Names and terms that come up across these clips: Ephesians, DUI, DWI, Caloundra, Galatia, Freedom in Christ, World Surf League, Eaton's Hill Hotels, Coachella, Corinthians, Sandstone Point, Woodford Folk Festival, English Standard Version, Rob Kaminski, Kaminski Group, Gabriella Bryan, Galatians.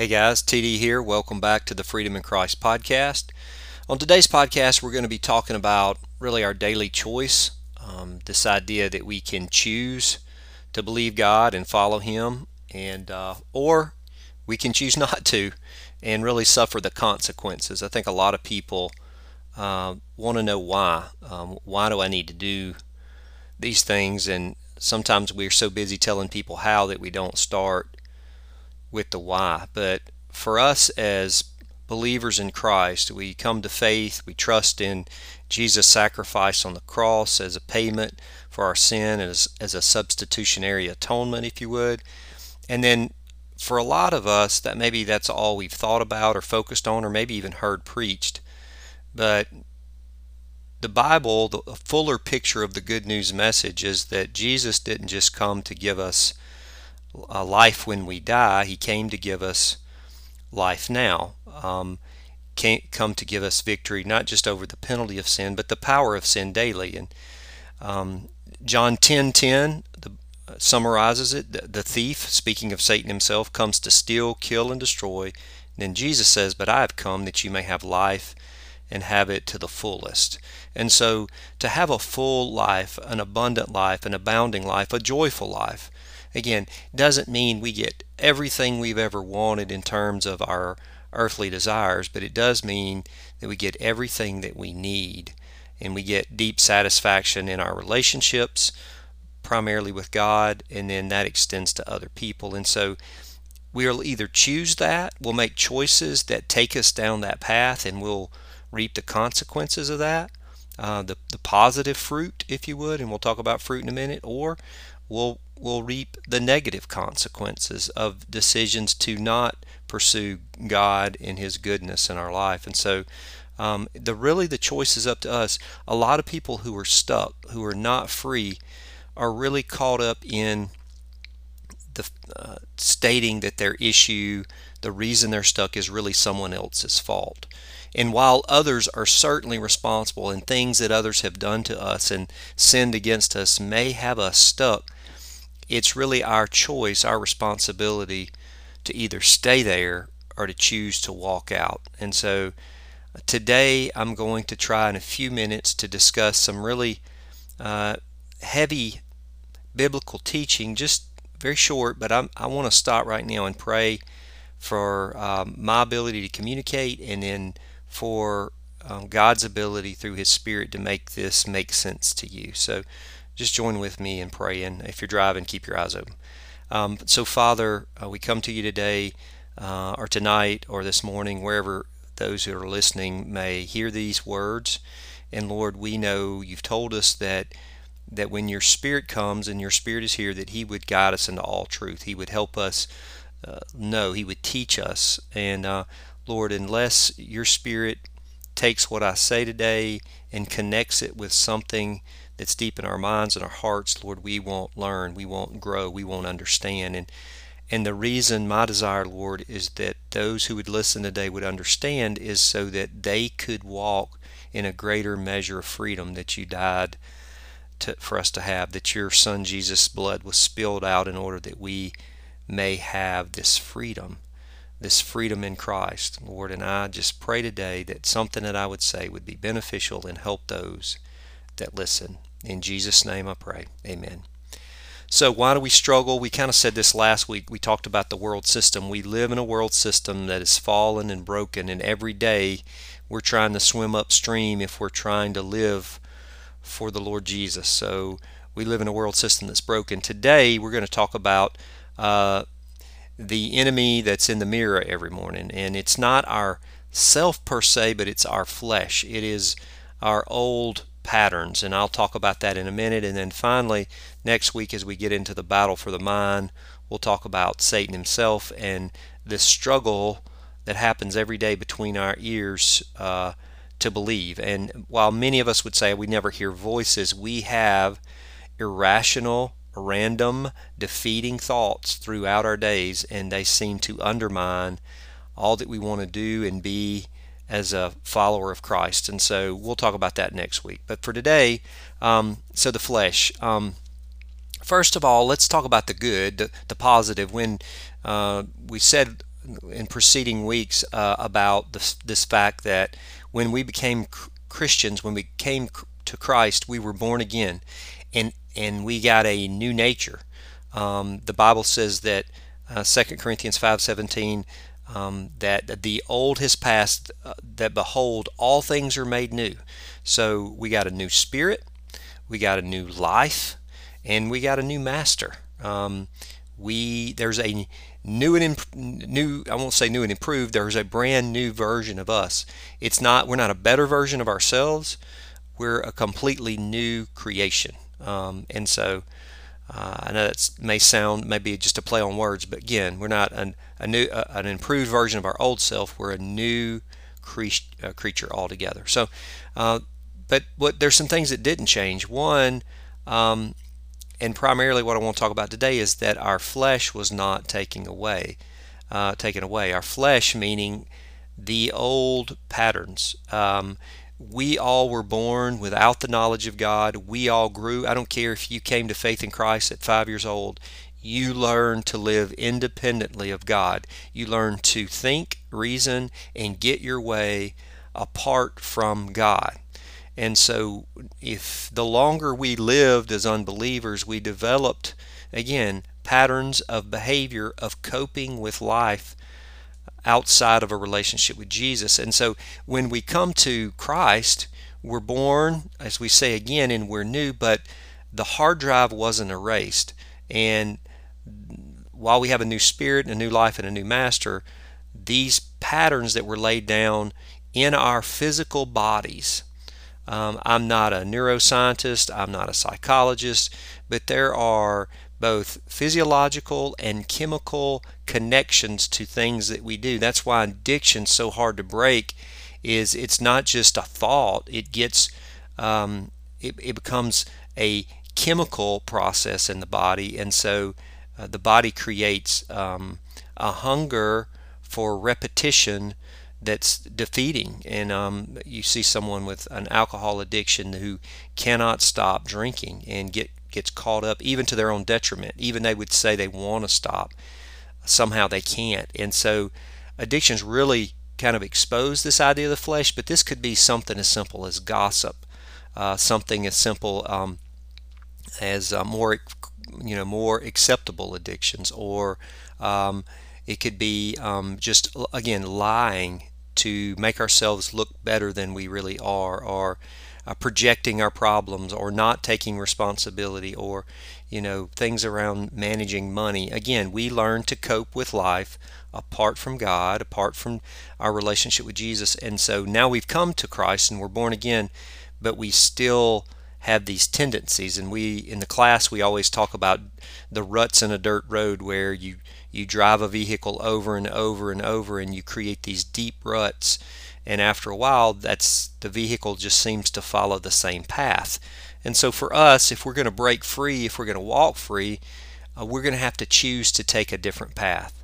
Hey guys, TD here. Welcome back to the Freedom in Christ podcast. On today's podcast, we're going to be talking about really our daily choice, this idea that we can choose to believe God and follow Him, and or we can choose not to and really suffer the consequences. I think a lot of people want to know why. Why do I need to do these things? And sometimes we're so busy telling people how that we don't start with the why. But for us as believers in Christ, we come to faith, we trust in Jesus' sacrifice on the cross as a payment for our sin, as a substitutionary atonement, if you would. And then for a lot of us, that maybe that's all we've thought about or focused on, or maybe even heard preached. But the Bible, the fuller picture of the good news message, is that Jesus didn't just come to give us a life when we die. He came to give us life now. Can't come to give us victory, not just over the penalty of sin, but the power of sin daily. And John 10:10 summarizes it. The thief, speaking of Satan himself, comes to steal, kill, and destroy. And then Jesus says, "But I have come that you may have life and have it to the fullest." And so to have a full life, an abundant life, an abounding life, a joyful life, again, doesn't mean we get everything we've ever wanted in terms of our earthly desires, but it does mean that we get everything that we need, and we get deep satisfaction in our relationships, primarily with God, and then that extends to other people. And so we'll either choose that, we'll make choices that take us down that path, and we'll reap the consequences of that, the positive fruit, if you would, and we'll talk about fruit in a minute, or we'll reap the negative consequences of decisions to not pursue God and His goodness in our life. And so the choice is up to us. A lot of people who are stuck, who are not free, are really caught up in the stating that their issue, the reason they're stuck, is really someone else's fault. And while others are certainly responsible, and things that others have done to us and sinned against us may have us stuck, it's really our choice, our responsibility to either stay there or to choose to walk out. And so today I'm going to try in a few minutes to discuss some really heavy biblical teaching, just very short, but I want to stop right now and pray for my ability to communicate, and then for God's ability through His Spirit to make this make sense to you. So just join with me in praying. If you're driving, keep your eyes open. So Father, we come to you today or tonight or this morning, wherever those who are listening may hear these words. And Lord, we know you've told us that when your Spirit comes, and your Spirit is here, that He would guide us into all truth. He would help us know. He would teach us. And Lord, unless your Spirit takes what I say today and connects it with something that's deep in our minds and our hearts, Lord, we won't learn, we won't grow, we won't understand. And the reason, my desire, Lord, is that those who would listen today would understand, is so that they could walk in a greater measure of freedom that you died for us to have, that your Son Jesus' blood was spilled out in order that we may have this freedom in Christ, Lord. And I just pray today that something that I would say would be beneficial and help those that listen. In Jesus' name I pray, amen. So why do we struggle? We kind of said this last week. We talked about the world system. We live in a world system that is fallen and broken, and every day we're trying to swim upstream if we're trying to live for the Lord Jesus. So we live in a world system that's broken. Today we're going to talk about the enemy that's in the mirror every morning, and it's not our self per se, but it's our flesh. It is our old patterns, and I'll talk about that in a minute. And then finally, next week, as we get into the battle for the mind, we'll talk about Satan himself and this struggle that happens every day between our ears to believe. And while many of us would say we never hear voices, we have irrational, random, defeating thoughts throughout our days, and they seem to undermine all that we want to do and be as a follower of Christ. And so we'll talk about that next week. But for today, so the flesh. First of all, let's talk about the good, the positive. When we said in preceding weeks about this fact that when we became Christians, when we came to Christ, we were born again, and we got a new nature. The Bible says that Second Corinthians 5:17, that the old has passed, that behold, all things are made new. So we got a new spirit, we got a new life, and we got a new master. There's a new and I won't say new and improved. There's a brand new version of us. It's not, we're not a better version of ourselves. We're a completely new creation. And so I know that may sound maybe just a play on words, but again, we're not an improved version of our old self. We're a new creature altogether. So, but there's some things that didn't change. One, and primarily what I want to talk about today is that our flesh was not taken away. Our flesh meaning the old patterns. We all were born without the knowledge of God. We all grew. I don't care if you came to faith in Christ at 5 years old. You learn to live independently of God. You learn to think, reason, and get your way apart from God. And so if the longer we lived as unbelievers, we developed, again, patterns of behavior of coping with life outside of a relationship with Jesus. And so when we come to Christ, we're born, as we say again, and we're new, but the hard drive wasn't erased. And while we have a new spirit and a new life and a new master, these patterns that were laid down in our physical bodies, I'm not a neuroscientist, I'm not a psychologist, but there are both physiological and chemical connections to things that we do. That's why addiction's so hard to break. Is it's not just a thought, it gets, it becomes a chemical process in the body, and so the body creates a hunger for repetition that's defeating. And you see someone with an alcohol addiction who cannot stop drinking and gets caught up, even to their own detriment. Even they would say they want to stop, somehow they can't. And so addictions really kind of expose this idea of the flesh, but this could be something as simple as gossip, something as simple as more acceptable addictions, or it could be just, again, lying to make ourselves look better than we really are, or projecting our problems, or not taking responsibility, or things around managing money. Again, we learn to cope with life apart from God, apart from our relationship with Jesus. And so now we've come to Christ and we're born again, but we still have these tendencies. And we, in the class, we always talk about the ruts in a dirt road, where you drive a vehicle over and over and over, and you create these deep ruts. And after a while, the vehicle just seems to follow the same path. And so for us, if we're going to break free, if we're going to walk free, we're going to have to choose to take a different path.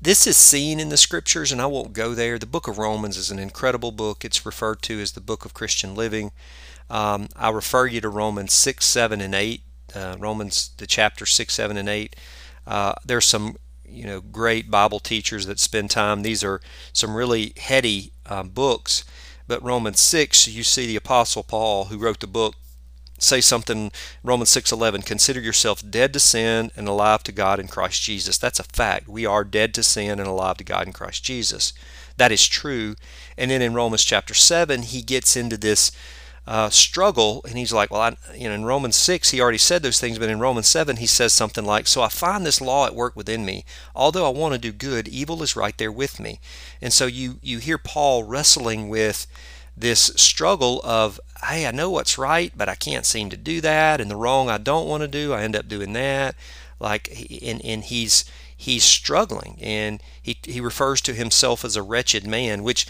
This is seen in the scriptures, and I won't go there. The book of Romans is an incredible book. It's referred to as the book of Christian living. I refer you to Romans 6, 7, and 8. Romans, the chapter 6, 7, and 8. There's some great Bible teachers that spend time. These are some really heady books. But Romans 6, you see the Apostle Paul, who wrote the book, say something, Romans 6:11, consider yourself dead to sin and alive to God in Christ Jesus. That's a fact. We are dead to sin and alive to God in Christ Jesus. That is true. And then in Romans chapter 7, he gets into this struggle, and he's like, well, in Romans 6 he already said those things, but in Romans 7 he says something like, so I find this law at work within me. Although I want to do good, evil is right there with me. And so you hear Paul wrestling with this struggle of, hey, I know what's right, but I can't seem to do that, and the wrong I don't want to do, I end up doing that. And he's struggling, and he refers to himself as a wretched man, which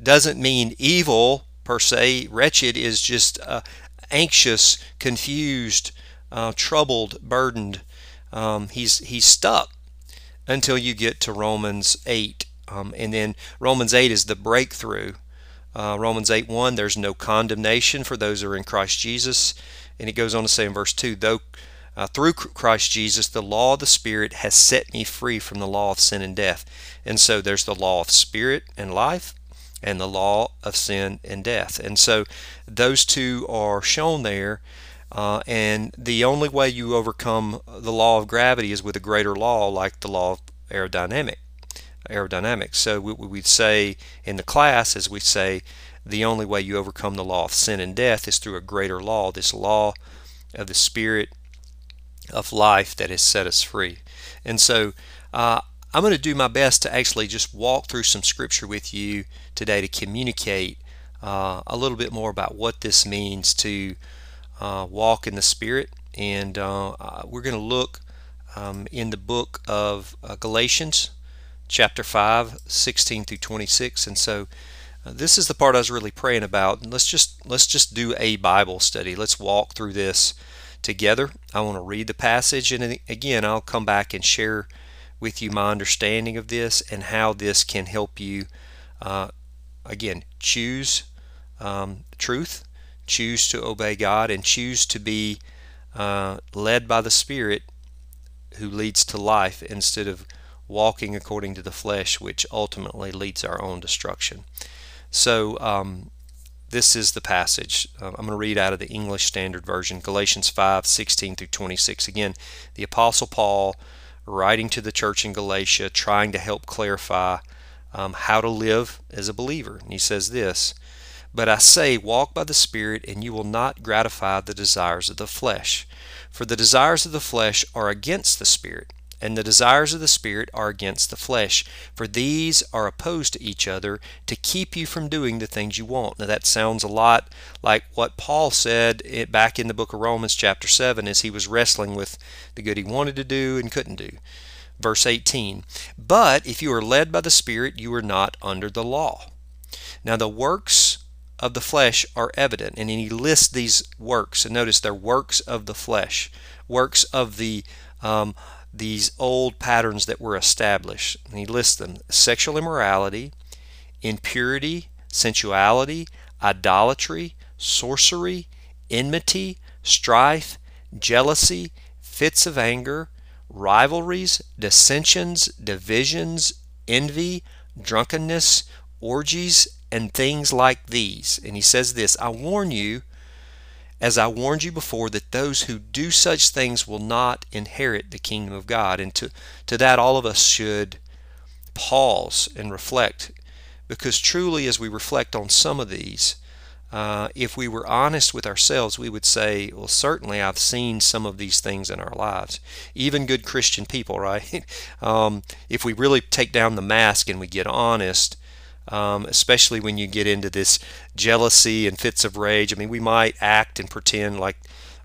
doesn't mean evil per se. Wretched is just anxious, confused, troubled, burdened. He's stuck until you get to Romans 8, and then Romans 8 is the breakthrough. Romans 8:1, there's no condemnation for those who are in Christ Jesus. And it goes on to say in verse 2, though Through Christ Jesus, the law of the Spirit has set me free from the law of sin and death. And so there's the law of spirit and life and the law of sin and death. And so those two are shown there. And the only way you overcome the law of gravity is with a greater law like the law of aerodynamics. So what we say in the class is we say the only way you overcome the law of sin and death is through a greater law, this law of the Spirit of life that has set us free. And so I'm going to do my best to actually just walk through some scripture with you today to communicate a little bit more about what this means to walk in the Spirit. And we're going to look in the book of Galatians chapter 5, 16 through 26. And so this is the part I was really praying about. And let's just do a Bible study. Let's walk through this together. I want to read the passage, and again, I'll come back and share with you my understanding of this and how this can help you again choose truth, choose to obey God, and choose to be led by the Spirit who leads to life instead of walking according to the flesh, which ultimately leads our own destruction. So this is the passage. I'm going to read out of the English Standard Version, Galatians 5, 16 through 26. Again, the Apostle Paul writing to the church in Galatia, trying to help clarify how to live as a believer. And he says this, "But I say, walk by the Spirit, and you will not gratify the desires of the flesh. For the desires of the flesh are against the Spirit, and the desires of the Spirit are against the flesh. For these are opposed to each other to keep you from doing the things you want." Now that sounds a lot like what Paul said back in the book of Romans chapter 7 as he was wrestling with the good he wanted to do and couldn't do. Verse 18, "But if you are led by the Spirit, you are not under the law. Now the works of the flesh are evident," and he lists these works, and notice they're works of the flesh, works of the these old patterns that were established, and he lists them: sexual immorality, impurity, sensuality, idolatry, sorcery, enmity, strife, jealousy, fits of anger, rivalries, dissensions, divisions, envy, drunkenness, orgies, and things like these. And he says this, "I warn you, as I warned you before, that those who do such things will not inherit the kingdom of God." And to that all of us should pause and reflect, because truly as we reflect on some of these, if we were honest with ourselves, we would say, well, certainly I've seen some of these things in our lives. Even good Christian people, right? If we really take down the mask and we get honest, especially when you get into this jealousy and fits of rage. I mean, we might act and pretend like,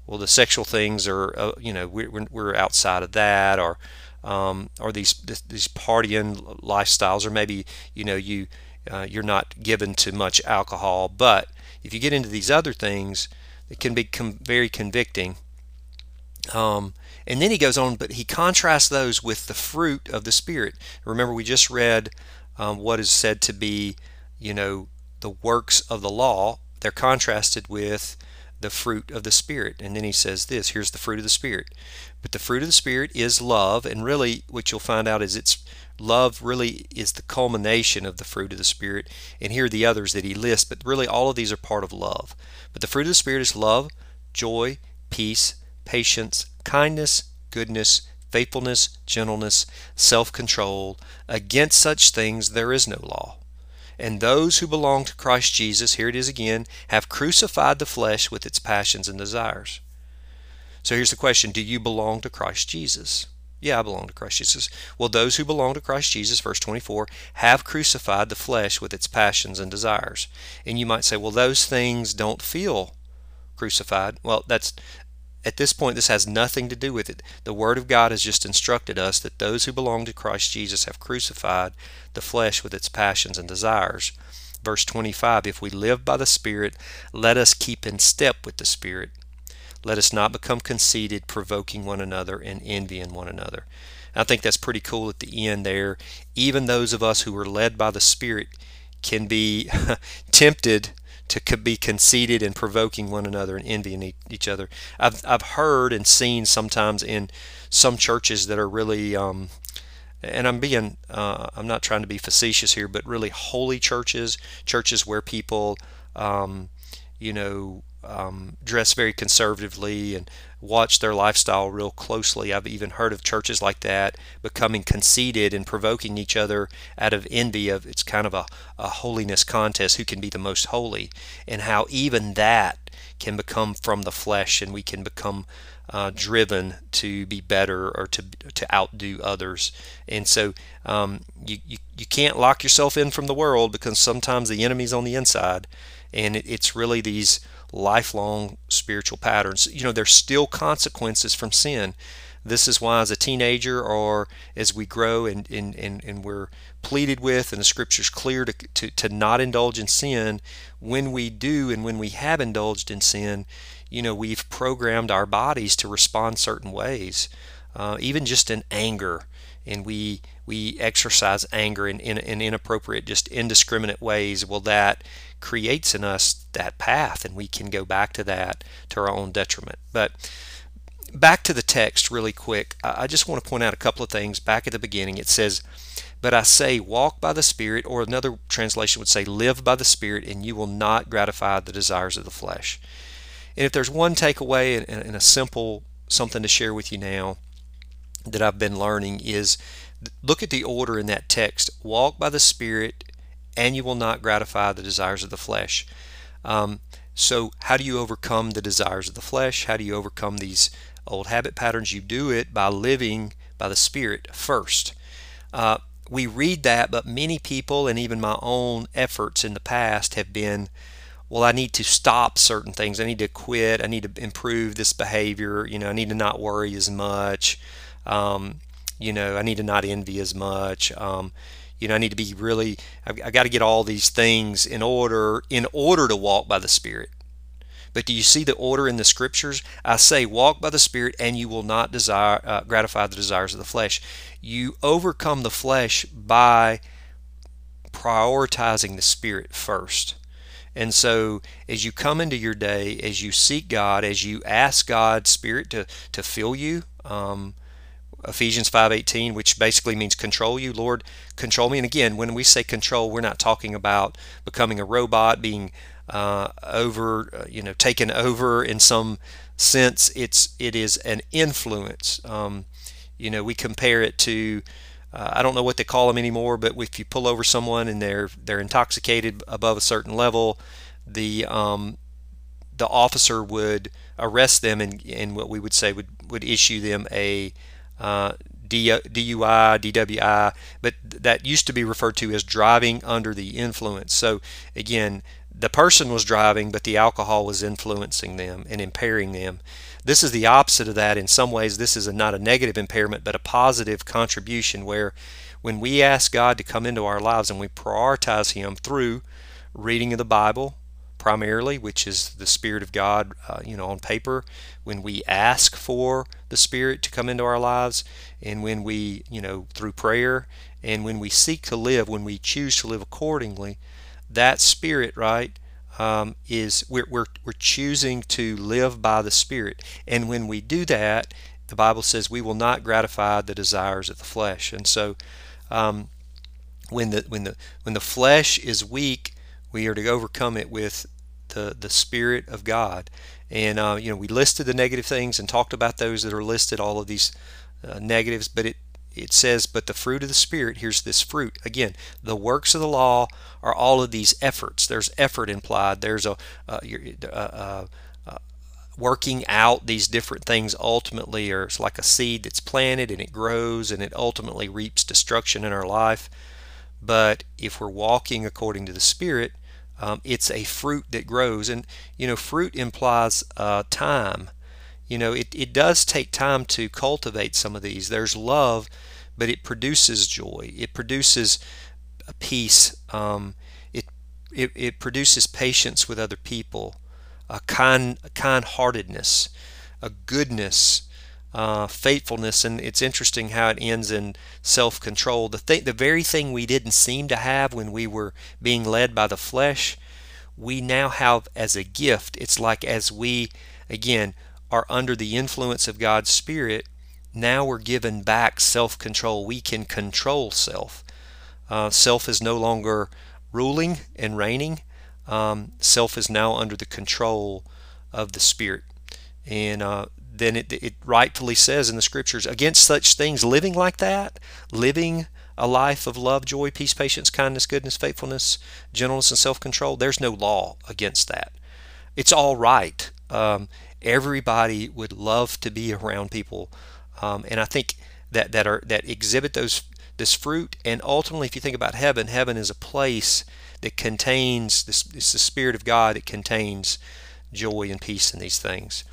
well, the sexual things are, you know, we're outside of that, or these partying lifestyles, or maybe, you know, you're not given to much alcohol. But if you get into these other things, it can be very convicting. And then he goes on, but he contrasts those with the fruit of the Spirit. Remember, we just read what is said to be, you know, the works of the law. They're contrasted with the fruit of the Spirit. And then he says this, here's the fruit of the Spirit. But the fruit of the Spirit is love. And really what you'll find out is it's love really is the culmination of the fruit of the Spirit. And here are the others that he lists, but really all of these are part of love. But the fruit of the Spirit is love, joy, peace, patience, kindness, goodness, faithfulness, gentleness, self-control. Against such things there is no law. And those who belong to Christ Jesus, here it is again, have crucified the flesh with its passions and desires. So here's the question, do you belong to Christ Jesus? Yeah, I belong to Christ Jesus. Well, those who belong to Christ Jesus, verse 24, have crucified the flesh with its passions and desires. And you might say, well, those things don't feel crucified. Well, that's... at this point, this has nothing to do with it. The Word of God has just instructed us that those who belong to Christ Jesus have crucified the flesh with its passions and desires. Verse 25, "If we live by the Spirit, let us keep in step with the Spirit. Let us not become conceited, provoking one another and envying one another." And I think that's pretty cool at the end there. Even those of us who are led by the Spirit can be tempted to be conceited and provoking one another and envying each other. I've heard and seen sometimes in some churches that are really, and I'm not trying to be facetious here, but really holy churches, churches where people, dress very conservatively and watch their lifestyle real closely. I've even heard of churches like that becoming conceited and provoking each other out of envy of, it's kind of a holiness contest, who can be the most holy, and how even that can become from the flesh, and we can become driven to be better or to outdo others. And so you can't lock yourself in from the world, because sometimes the enemy's on the inside, and it's really these lifelong spiritual patterns. There's still consequences from sin. This is why as a teenager, or as we grow and we're pleaded with, and the scripture's clear to not indulge in sin. When we do, and when we have indulged in sin, we've programmed our bodies to respond certain ways, even just in anger. And we exercise anger in inappropriate, just indiscriminate ways. Well, that creates in us that path, and we can go back to that to our own detriment. But back to the text really quick. I just want to point out a couple of things. Back at the beginning, it says, "But I say, walk by the Spirit," or another translation would say, "Live by the Spirit, and you will not gratify the desires of the flesh." And if there's one takeaway and a simple something to share with you now that I've been learning, is look at the order in that text. Walk by the Spirit, and you will not gratify the desires of the flesh. So how do you overcome the desires of the flesh? How do you overcome these old habit patterns? You do it by living by the Spirit first. We read that, but many people, and even my own efforts in the past, have been, well, I need to stop certain things. I need to quit. I need to improve this behavior. I need to not worry as much. I need to not envy as much. I need to be really, I've got to get all these things in order to walk by the Spirit. But do you see the order in the scriptures? I say, walk by the Spirit, and you will not gratify the desires of the flesh. You overcome the flesh by prioritizing the Spirit first. And so as you come into your day, as you seek God, as you ask God's Spirit to fill you, Ephesians 5:18, which basically means control you. Lord, control me. And again, when we say control, we're not talking about becoming a robot, being taken over in some sense. It is an influence. We compare it to, I don't know what they call them anymore, but if you pull over someone and they're intoxicated above a certain level, the officer would arrest them, and what we would say would issue them a DUI, DWI, but that used to be referred to as driving under the influence. So again, the person was driving, but the alcohol was influencing them and impairing them. This is the opposite of that in some ways. This is not a negative impairment, but a positive contribution, where when we ask God to come into our lives and we prioritize Him through reading of the Bible, primarily, which is the Spirit of God, on paper, when we ask for the Spirit to come into our lives, and when we, through prayer, and when we seek to live, when we choose to live accordingly, that Spirit, right, is we're choosing to live by the Spirit. And when we do that, the Bible says we will not gratify the desires of the flesh. And so, when the flesh is weak, we are to overcome it with the Spirit of God. And we listed the negative things and talked about those that are listed, all of these negatives, but it says, but the fruit of the Spirit, here's this fruit again. The works of the law are all of these efforts. There's effort implied. There's a working out these different things ultimately, or it's like a seed that's planted and it grows and it ultimately reaps destruction in our life. But if we're walking according to the Spirit, it's a fruit that grows. And fruit implies time. It does take time to cultivate some of these. There's love, but it produces joy, it produces peace, it produces patience with other people, a kind-heartedness, a goodness, faithfulness. And it's interesting how it ends in self-control. The very thing we didn't seem to have when we were being led by the flesh, we now have as a gift. It's like as we, again, are under the influence of God's Spirit, now we're given back self-control. We can control self. Self is no longer ruling and reigning. Self is now under the control of the Spirit. And then it rightfully says in the Scriptures, against such things, living like that, living a life of love, joy, peace, patience, kindness, goodness, faithfulness, gentleness, and self-control, there's no law against that. It's all right. Everybody would love to be around people, and I think that exhibit this fruit. And ultimately, if you think about heaven, heaven is a place that contains this. It's the Spirit of God that contains joy and peace in these things.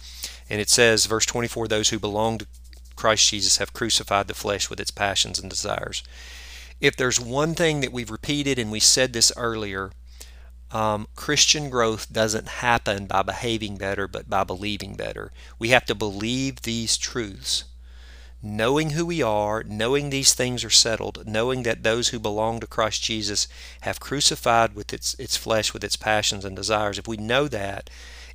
And it says, verse 24, those who belong to Christ Jesus have crucified the flesh with its passions and desires. If there's one thing that we've repeated, and we said this earlier, Christian growth doesn't happen by behaving better, but by believing better. We have to believe these truths. Knowing who we are, knowing these things are settled, knowing that those who belong to Christ Jesus have crucified with its flesh with its passions and desires. If we know that,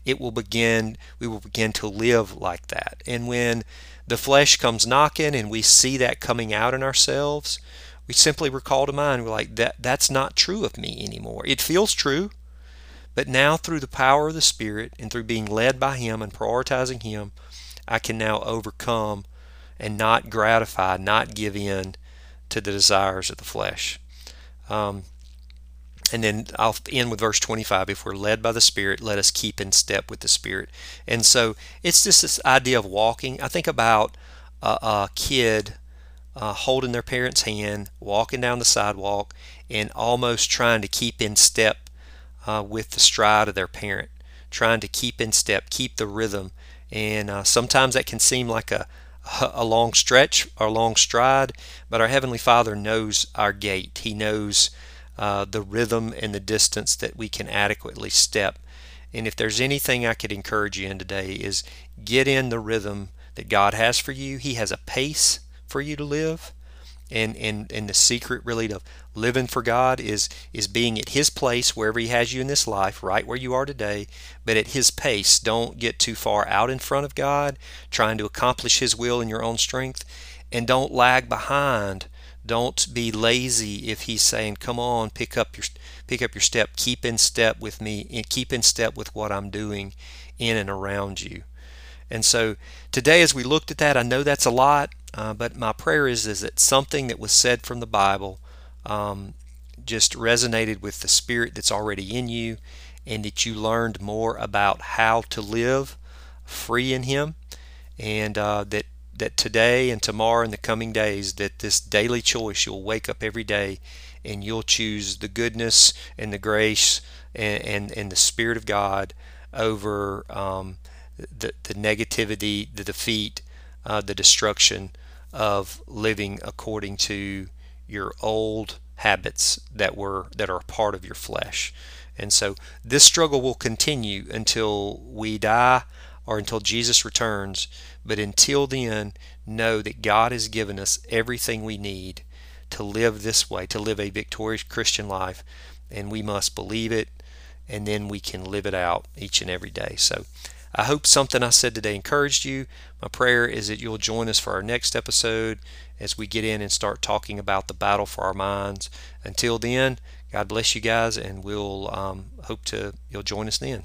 we will begin to live like that. And when the flesh comes knocking and we see that coming out in ourselves, we simply recall to mind, we're like, that's not true of me anymore. It feels true, but now through the power of the Spirit and through being led by Him and prioritizing Him, I can now overcome and not gratify, not give in to the desires of the flesh. And then I'll end with verse 25. If we're led by the Spirit, let us keep in step with the Spirit. And so it's just this idea of walking. I think about a kid holding their parents' hand, walking down the sidewalk, and almost trying to keep in step with the stride of their parent, trying to keep in step, keep the rhythm. And sometimes that can seem like a long stretch or a long stride, but our Heavenly Father knows our gait. He knows the rhythm and the distance that we can adequately step. And if there's anything I could encourage you in today, is get in the rhythm that God has for you. He has a pace for you to live, and the secret really to living for God is being at His place wherever He has you in this life, right where you are today, but at His pace. Don't get too far out in front of God, trying to accomplish His will in your own strength, and don't lag behind. Don't be lazy if He's saying, "Come on, pick up your step. Keep in step with me, and keep in step with what I'm doing in and around you." And so today, as we looked at that, I know that's a lot, but my prayer is that something that was said from the Bible just resonated with the Spirit that's already in you, and that you learned more about how to live free in Him, and that today and tomorrow and the coming days, that this daily choice, you'll wake up every day and you'll choose the goodness and the grace and the Spirit of God over the negativity, the defeat, the destruction of living according to your old habits that are a part of your flesh. And so this struggle will continue until we die or until Jesus returns. But until then, know that God has given us everything we need to live this way, to live a victorious Christian life, and we must believe it, and then we can live it out each and every day. So I hope something I said today encouraged you. My prayer is that you'll join us for our next episode as we get in and start talking about the battle for our minds. Until then, God bless you guys, and we'll hope you'll join us then.